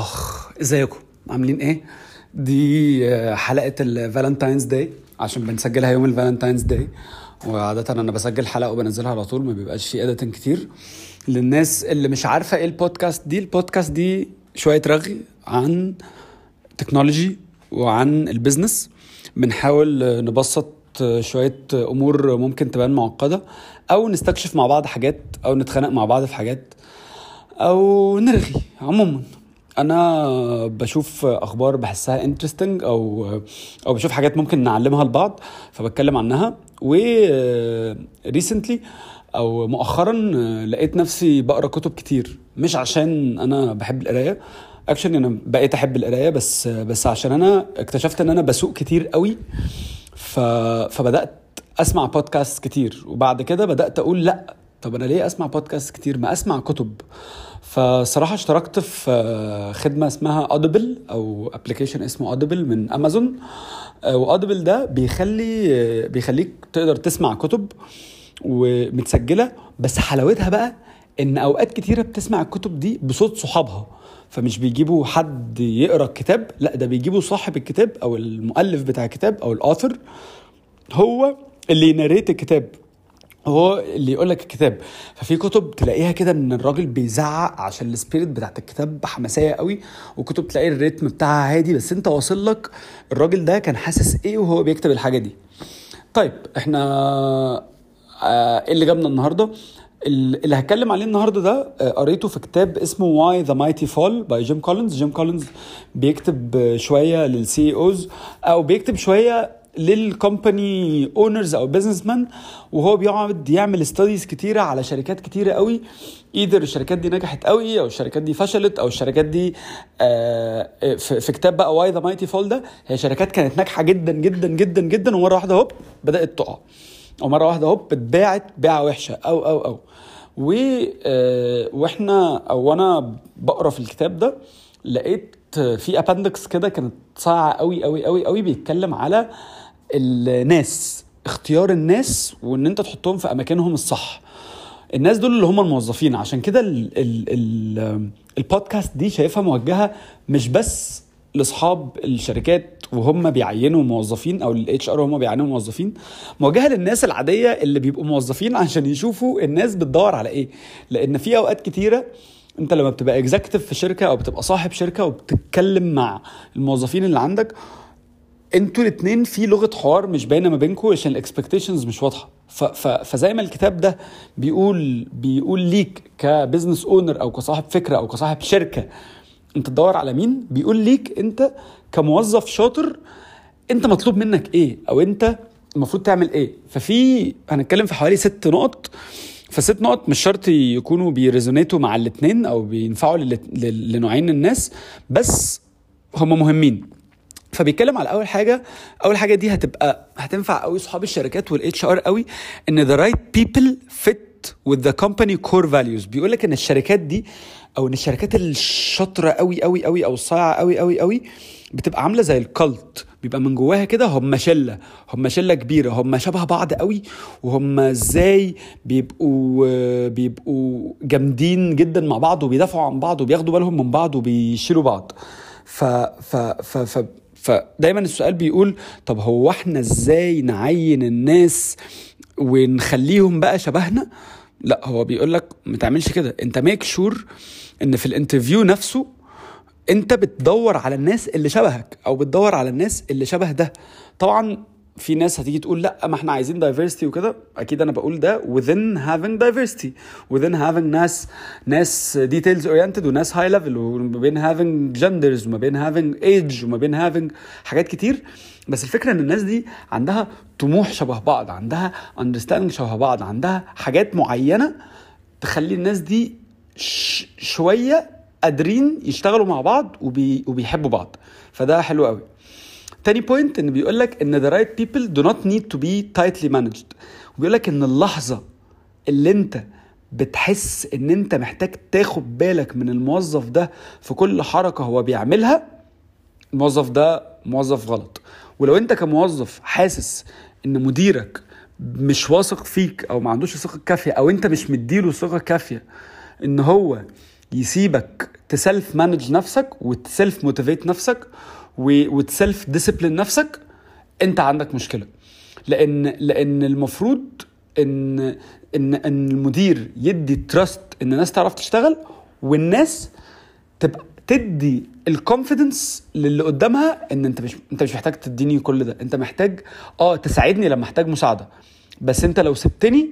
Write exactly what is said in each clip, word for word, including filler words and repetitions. اخ ازيكم عاملين ايه؟ دي حلقه الفالنتاينز داي عشان بنسجلها يوم الفالنتاينز داي، وعاده انا بسجل حلقه وبنزلها على طول، ما بيبقاش في اديتنج كتير. للناس اللي مش عارفه ايه البودكاست دي، البودكاست دي شويه رغي عن تكنولوجي وعن البيزنس، بنحاول نبسط شويه امور ممكن تبان معقده، او نستكشف مع بعض حاجات، او نتخانق مع بعض في حاجات، او نرغي. عموما انا بشوف اخبار بحسها انترستنج او او بشوف حاجات ممكن نعلمها لبعض فبتكلم عنها. و ريسنتلي او مؤخرا لقيت نفسي بقرا كتب كتير، مش عشان انا بحب القرايه، اكشن انا بقيت احب القرايه، بس بس عشان انا اكتشفت ان انا بسوق كتير قوي، ف فبدات اسمع بودكاست كتير. وبعد كده بدات اقول لا، طب انا ليه اسمع بودكاست كتير، ما اسمع كتب. فصراحه اشتركت في خدمه اسمها Audible، او ابلكيشن اسمه Audible من امازون. وAudible ده بيخلي بيخليك تقدر تسمع كتب ومتسجله، بس حلاوتها بقى ان اوقات كتيره بتسمع الكتب دي بصوت صحابها، فمش بيجيبوا حد يقرا الكتاب، لا ده بيجيبوا صاحب الكتاب او المؤلف بتاع الكتاب او الآثر، هو اللي يناريت الكتاب، هو اللي يقول لك الكتاب. ففي كتب تلاقيها كده ان الراجل بيزعق عشان السبيريت بتاعت الكتاب حماسيه قوي، وكتب تلاقي الريتم بتاعها هادي، بس انت واصل لك الراجل ده كان حاسس ايه وهو بيكتب الحاجه دي. طيب احنا آه اللي جابنا النهارده، اللي هتكلم عليه النهارده ده قريته في كتاب اسمه Why The Mighty Fall by Jim Collins. Jim Collins بيكتب شويه للسي اوز، او بيكتب شويه للكومباني اونرز او بيزنس مان، وهو بيقعد يعمل ستاديز كتيره على شركات كتيره قوي، ايذر الشركات دي نجحت قوي او الشركات دي فشلت، او الشركات دي آه في كتاب بقى Why The Mighty Fall ده هي شركات كانت ناجحه جدا جدا جدا جدا، ومره واحده هوب بدات تقع، ومره واحده هوب اتباعت باعه وحشه او او او و واحنا او انا بقرا في الكتاب ده لقيت في اباندكس كده كانت صاعه قوي قوي قوي قوي، بيتكلم على الناس، اختيار الناس، وان انت تحطهم في اماكنهم الصح. الناس دول اللي هم الموظفين. عشان كده ال ال ال البودكاست دي شايفها موجهه مش بس لاصحاب الشركات وهم بيعينوا موظفين، او الاتش ار وهم بيعينوا موظفين، موجهه للناس العاديه اللي بيبقوا موظفين عشان يشوفوا الناس بتدور على ايه. لان في اوقات كتيره انت لما بتبقى اكزيكتيف في شركه او بتبقى صاحب شركه وبتتكلم مع الموظفين اللي عندك، انتوا الاثنين في لغه حوار مش باينه ما بينكم عشان الاكسبكتيشنز مش واضحه. فزي ما الكتاب ده بيقول بيقول ليك كبزنس اونر او كصاحب فكره او كصاحب شركه انت تدور على مين، بيقول ليك انت كموظف شاطر انت مطلوب منك ايه، او انت المفروض تعمل ايه. ففي هنتكلم في حوالي ست نقط، فست نقط مش شرط يكونوا بيريزونيتوا مع الاثنين او بينفعوا لنوعين الناس، بس هم مهمين. فبيتكلم على اول حاجه، اول حاجه دي هتبقى هتنفع قوي صحاب الشركات والاتش ار قوي، ان the right people fit with the company core values. بيقول لك ان الشركات دي او ان الشركات الشاطره قوي قوي قوي او الصايعه قوي قوي قوي بتبقى عامله زي الكالت، بيبقى من جواها كده هم شله، هم شله كبيره، هم شبه بعض قوي، وهم ازاي بيبقوا بيبقوا جامدين جدا مع بعض، وبيدافعوا عن بعض، وبياخدوا بالهم من بعض، وبيشيلوا بعض. ف ف ف, ف فدايما السؤال بيقول طب هو احنا ازاي نعين الناس ونخليهم بقى شبهنا؟ لا، هو بيقول لك ما تعملش كده، انت ميك شور ان في الانترفيو نفسه انت بتدور على الناس اللي شبهك، او بتدور على الناس اللي شبه ده. طبعا في ناس هتيجي تقول لا ما احنا عايزين دايفيرسيتي وكده، اكيد انا بقول ده within having diversity، within having ناس ناس details oriented وناس high level، وما بين having genders وما بين having age وما بين having حاجات كتير. بس الفكره ان الناس دي عندها طموح شبه بعض، عندها understanding شبه بعض، عندها حاجات معينه تخلي الناس دي ش... شويه قادرين يشتغلوا مع بعض وبي... وبيحبوا بعض. فده حلو قوي. تاني بوينت ان بيقولك ان the right people do not need to be tightly managed. وبيقولك ان اللحظة اللي انت بتحس ان انت محتاج تاخد بالك من الموظف ده في كل حركة هو بيعملها، الموظف ده موظف غلط. ولو انت كموظف حاسس ان مديرك مش واثق فيك او ما عندوش ثقة كافية، او انت مش مديله ثقة كافية ان هو يسيبك تسلف مانج نفسك وتسلف موتيفيت نفسك وتسلف ديسيبلين نفسك، انت عندك مشكلة. لان لان المفروض ان ان ان المدير يدي تراست ان الناس تعرف تشتغل، والناس تبقى تدي الكونفيدنس للي قدامها ان انت مش انت مش محتاج تديني كل ده، انت محتاج اه تساعدني لما احتاج مساعدة، بس انت لو سبتني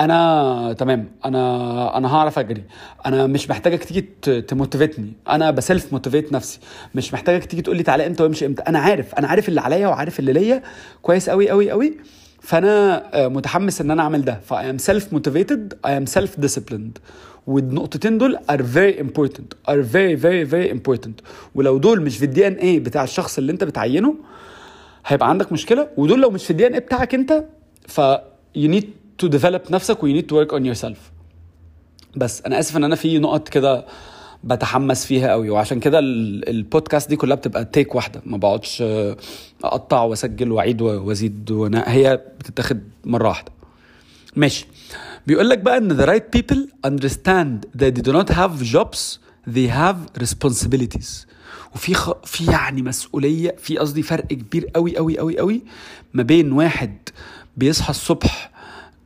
انا تمام، انا انا هعرف اجري، انا مش محتاجك تيجي تموتيفيتني، انا بسلف موتيفيت نفسي، مش محتاجك تيجي تقول لي تعالى امتى وامشي امتى، انا عارف انا عارف اللي عليا وعارف اللي ليا كويس قوي قوي قوي، فانا متحمس ان انا اعمل ده. فاي ام سيلف موتيفيتد، اي ام سيلف ديسيبليند، والنقطتين دول ار فيري امبورتنت، ار فيري فيري فيري امبورتنت. ولو دول مش في الدي ان اي بتاع الشخص اللي انت بتعينه هيبقى عندك مشكله، ودول لو مش في الدي ان اي بتاعك انت ف يو نيد to develop نفسك و you need to work on yourself. بس أنا أسف أن أنا في نقط كده بتحمس فيها قوي، وعشان كده البودكاست دي كلها بتبقى تيك واحدة، ما بقعدش أقطع وأسجل وأعيد وأزيد، هي بتتاخد مرة واحدة. ماشي، بيقولك بقى أن the right people understand that they do not have jobs, they have responsibilities. وفي خ... في يعني مسؤولية، في قصدي فرق كبير قوي قوي قوي قوي ما بين واحد بيصحى الصبح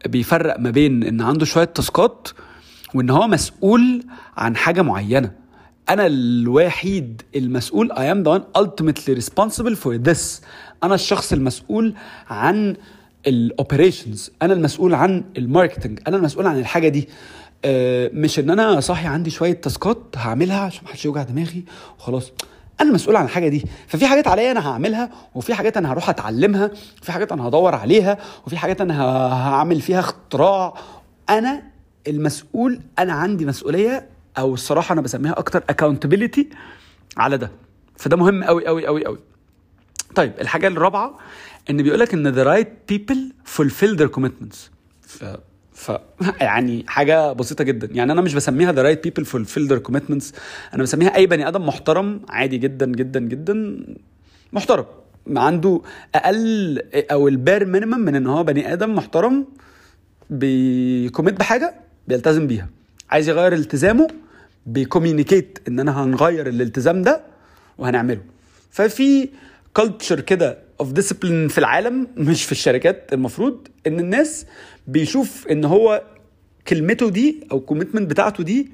بيفرق ما بين ان عنده شوية تاسكات وان هو مسؤول عن حاجة معينة. انا الوحيد المسؤول، I am the one ultimately responsible for this، انا الشخص المسؤول عن الoperations، انا المسؤول عن الماركتنج، انا المسؤول عن الحاجة دي، مش ان انا صاحي عندي شوية تاسكات هعملها عشان محدش يوجع دماغي وخلاص، انا مسؤول عن الحاجه دي. ففي حاجات عليا انا هعملها، وفي حاجات انا هروح اتعلمها، وفي حاجات انا هدور عليها، وفي حاجات انا هعمل فيها اختراع. انا المسؤول، انا عندي مسؤوليه، او الصراحه انا بسميها اكتر accountability على ده، فده مهم قوي قوي قوي قوي. طيب الحاجه الرابعه ان بيقولك ان the right people fulfill their commitments. ف ف يعني حاجه بسيطه جدا، يعني انا مش بسميها the right people fulfill their commitments، انا بسميها اي بني ادم محترم عادي جدا جدا جدا محترم، عنده اقل او البير مينيمم من ان هو بني ادم محترم بيكوميت بحاجه بيلتزم بيها، عايز يغير التزامه بيكوميونيكيت ان انا هنغير الالتزام ده وهنعمله. ففي culture كده of discipline في العالم، مش في الشركات، المفروض ان الناس بيشوف ان هو كلمته دي او كوميتمنت بتاعته دي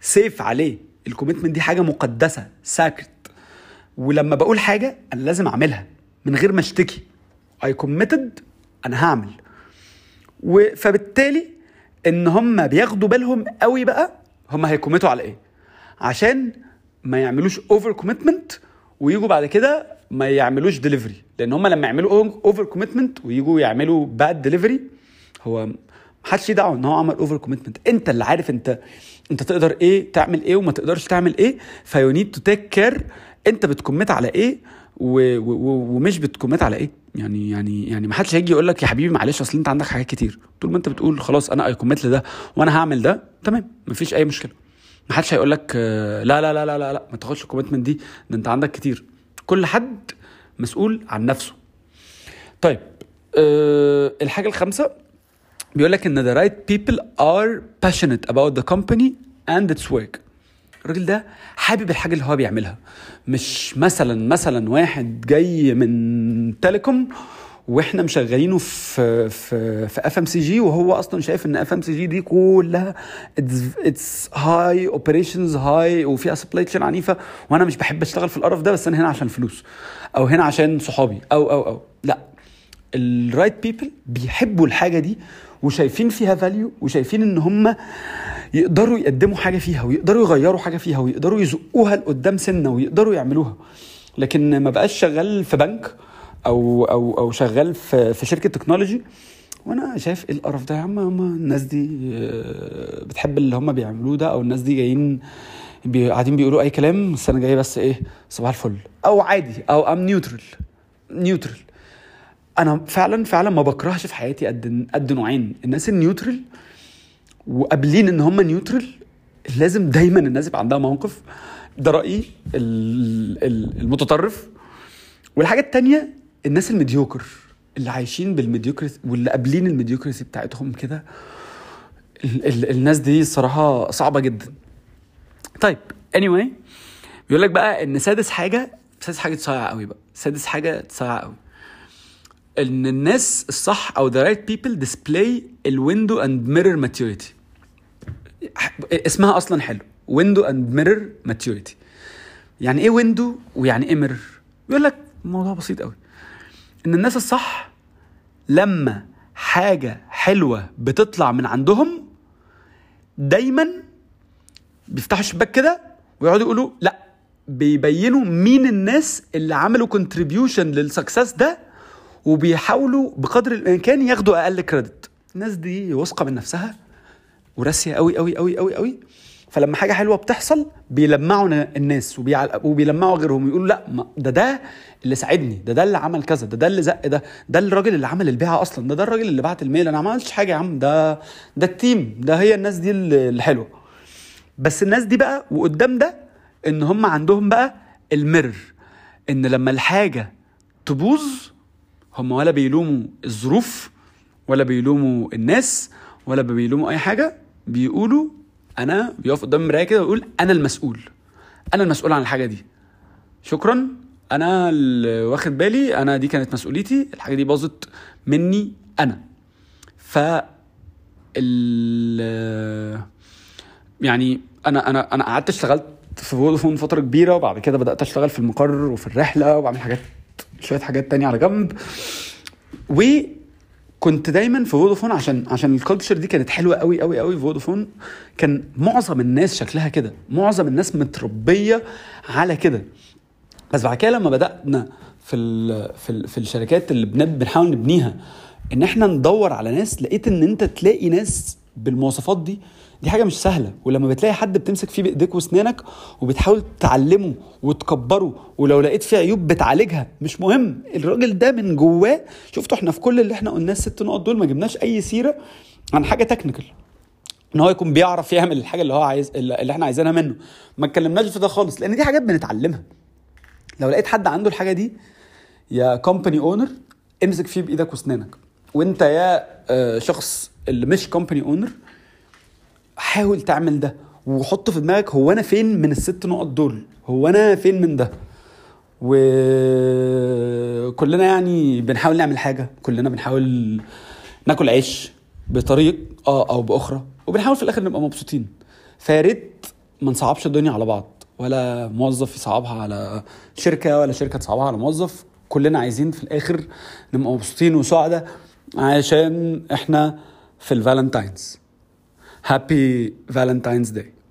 سيف عليه، الكوميتمنت دي حاجة مقدسة ساكرت، ولما بقول حاجة انا لازم اعملها من غير ما اشتكي، I committed انا هعمل. فبالتالي ان هم بياخدوا بالهم قوي بقى هم هيكوميتوا على ايه عشان ما يعملوش over commitment ويجوا بعد كده ما يعملوش ديليفري، لان هم لما يعملوا اوفر كوميتمنت ويجوا يعملوا باد ديليفري هو محدش يدعوا ان هو عمل اوفر كوميتمنت، انت اللي عارف انت انت تقدر ايه تعمل ايه وما تقدرش تعمل ايه، فيو نيد تو تيك كير انت بتكمت على ايه و... و... ومش بتكمت على ايه. يعني يعني يعني محدش هيجي يقول لك يا حبيبي معلش اصل انت عندك حاجات كتير، طول ما انت بتقول خلاص انا اي كوميت لده وانا هعمل ده تمام مفيش اي مشكله، محدش هيقول لك لا لا لا لا لا لا ما تاخدش الكوميتمنت دي ده انت عندك كتير. كل حد مسؤول عن نفسه. طيب أه الحاجة الخامسة بيقولك إن the right people are passionate about the company and its work. الرجل ده حابب الحاجة اللي هو بيعملها، مش مثلا مثلا واحد جاي من تيليكوم واحنا مشغلينه في في في إف إم سي جي وهو اصلا شايف ان إف إم سي جي دي كلها اتس هاي اوبريشنز هاي وفيها سبلاي تشين عنيفه وانا مش بحب اشتغل في القرف ده، بس انا هنا عشان فلوس او هنا عشان صحابي او او او لا، الرايت بيبل بيحبوا الحاجه دي وشايفين فيها فاليو وشايفين ان هم يقدروا يقدموا حاجه فيها ويقدروا يغيروا حاجه فيها ويقدروا يزقوها لقدام سنه ويقدروا يعملوها. لكن ما بقاش شغال في بنك او او او شغال في في شركه تكنولوجي وانا شايف القرف ده يا عم، الناس دي بتحب اللي هم بيعملوه ده، او الناس دي جايين قاعدين بيقولوا اي كلام بس انا جاي بس ايه صباح الفل، او عادي، او ام نيوترال نيوترال. انا فعلا فعلا ما بكرهش في حياتي قد قد نوعين، الناس النيوترال وقابلين ان هم نيوترال، لازم دايما الناس يبقى عندها موقف، ده رايي المتطرف. والحاجه الثانيه الناس الميديوكر اللي عايشين بالميديوكرسي واللي قابلين الميديوكرسي بتاعتهم كده، ال- ال- الناس دي الصراحة صعبة جدا. طيب anyway بيقول لك بقى ان سادس حاجه سادس حاجه تصيع قوي بقى سادس حاجه تصيع قوي ان الناس الصح او the right people display ال window and mirror maturity. اسمها اصلا حلو window and mirror maturity. يعني ايه window ويعني ايه mirror؟ بيقول لك الموضوع بسيط قوي ان الناس الصح لما حاجه حلوه بتطلع من عندهم دايما بيفتحوا الشباك كده ويقعدوا يقولوا لا، بيبينوا مين الناس اللي عملوا كونتريبيوشن للسكسس ده وبيحاولوا بقدر الامكان ياخدوا اقل كريدت. الناس دي واثقه من نفسها وراسيه قوي قوي قوي قوي قوي، فلما حاجه حلوه بتحصل بيلمعوا الناس وبيلمعوا غيرهم يقولوا لا ده ده اللي ساعدني، ده ده اللي عمل كذا، ده ده اللي زق، ده ده الراجل اللي عمل البيعه اصلا، ده ده الراجل اللي بعت الميل، انا ما عملتش حاجه يا عم، ده ده التيم، ده هي الناس دي الحلوه. بس الناس دي بقى وقدام ده ان هم عندهم بقى المر، ان لما الحاجه تبوظ هم ولا بيلوموا الظروف ولا بيلوموا الناس ولا بيلوموا اي حاجه، بيقولوا انا بيقف قدام المرايه كده ويقول انا المسؤول، انا المسؤول عن الحاجه دي، شكرا انا اللي واخد بالي، انا دي كانت مسؤوليتي، الحاجه دي باظت مني انا. ف يعني انا انا انا قعدت اشتغلت في فودافون فتره كبيره، وبعد كده بدات اشتغل في المقر وفي الرحله وبعمل حاجات شويه حاجات تانية على جنب، و كنت دايما في فودافون عشان عشان الكالتشر دي كانت حلوه قوي قوي قوي. فودافون كان معظم الناس شكلها كده، معظم الناس متربيه على كده. بس بعد كده لما بدأنا في ال في ال في الشركات اللي بنحاول نبنيها ان احنا ندور على ناس، لقيت ان انت تلاقي ناس بالمواصفات دي دي حاجه مش سهله، ولما بتلاقي حد بتمسك فيه بايديك واسنانك وبتحاول تعلمه وتكبره، ولو لقيت فيه عيوب بتعالجها، مش مهم الراجل ده من جواه. شفتوا احنا في كل اللي احنا قلناه الست نقط دول ما جبناش اي سيره عن حاجه تكنيكال، ان هو يكون بيعرف يعمل الحاجه اللي هو عايز اللي احنا عايزينها منه، ما اتكلمناش في ده خالص لان دي حاجات بنتعلمها. لو لقيت حد عنده الحاجه دي يا كومباني اونر امسك فيه بايدك واسنانك، وانت يا شخص اللي مش كومباني اونر حاول تعمل ده وحط في دماغك هو انا فين من الست نقط دول، هو انا فين من ده. وكلنا يعني بنحاول نعمل حاجه، كلنا بنحاول ناكل عيش بطريقه اه او باخرى، وبنحاول في الاخر نبقى مبسوطين. فيا ريت ما نصعبش الدنيا على بعض، ولا موظف يصعبها على شركه ولا شركه تصعبها على موظف. كلنا عايزين في الاخر نبقى مبسوطين وسعداء، عشان احنا في الفالنتاينز. هابي فالنتاينز داي.